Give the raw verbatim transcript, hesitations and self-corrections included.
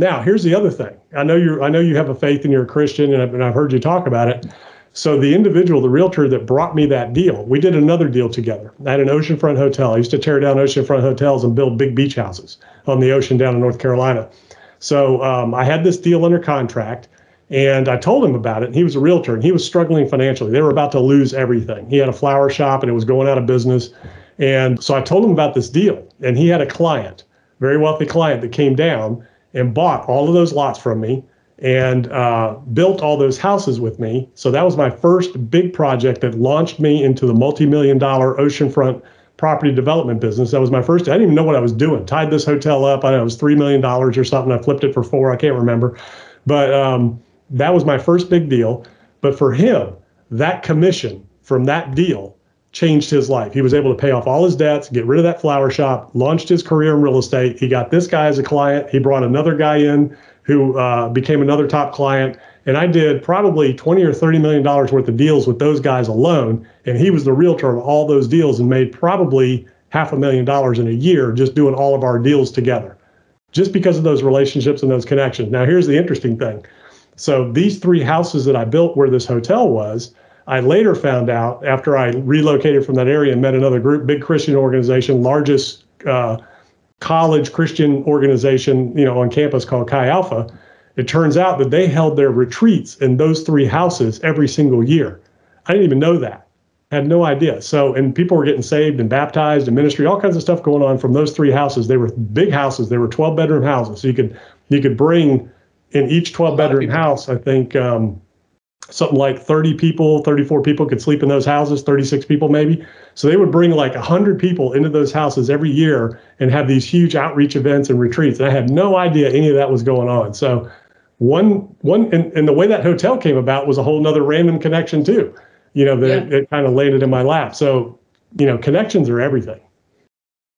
Now, here's the other thing. I know you're, I know you have a faith and you're a Christian, and I've, and I've heard you talk about it. So the individual, the realtor that brought me that deal, we did another deal together at an oceanfront hotel. I used to tear down oceanfront hotels and build big beach houses on the ocean down in North Carolina. So um, I had this deal under contract, and I told him about it. And he was a realtor, and he was struggling financially. They were about to lose everything. He had a flower shop, and it was going out of business. And so I told him about this deal, and he had a client, very wealthy client, that came down and bought all of those lots from me, and uh, built all those houses with me. So that was my first big project that launched me into the multi-million dollar oceanfront property development business. That was my first, I didn't even know what I was doing. Tied this hotel up, I know it was three million dollars or something. I flipped it for four, I can't remember. But um, that was my first big deal. But for him, that commission from that deal changed his life. He was able to pay off all his debts, get rid of that flower shop, launched his career in real estate. He got this guy as a client. He brought another guy in who uh, became another top client. And I did probably twenty or thirty million dollars worth of deals with those guys alone. And he was the realtor of all those deals and made probably half a million dollars in a year just doing all of our deals together, just because of those relationships and those connections. Now, here's the interesting thing. So these three houses that I built where this hotel was, I later found out after I relocated from that area and met another group, big Christian organization, largest uh, college Christian organization, you know, on campus called Chi Alpha. It turns out that they held their retreats in those three houses every single year. I didn't even know that. I had no idea. So, and people were getting saved and baptized and ministry, all kinds of stuff going on from those three houses. They were big houses. They were twelve bedroom houses. So you could, you could bring in each twelve bedroom house, I think, um, something like thirty people, thirty-four people could sleep in those houses, thirty-six people maybe. So they would bring like one hundred people into those houses every year and have these huge outreach events and retreats. And I had no idea any of that was going on. So one, one, and, and the way that hotel came about was a whole nother random connection too, you know, that yeah. it, it kind of landed in my lap. So, you know, connections are everything.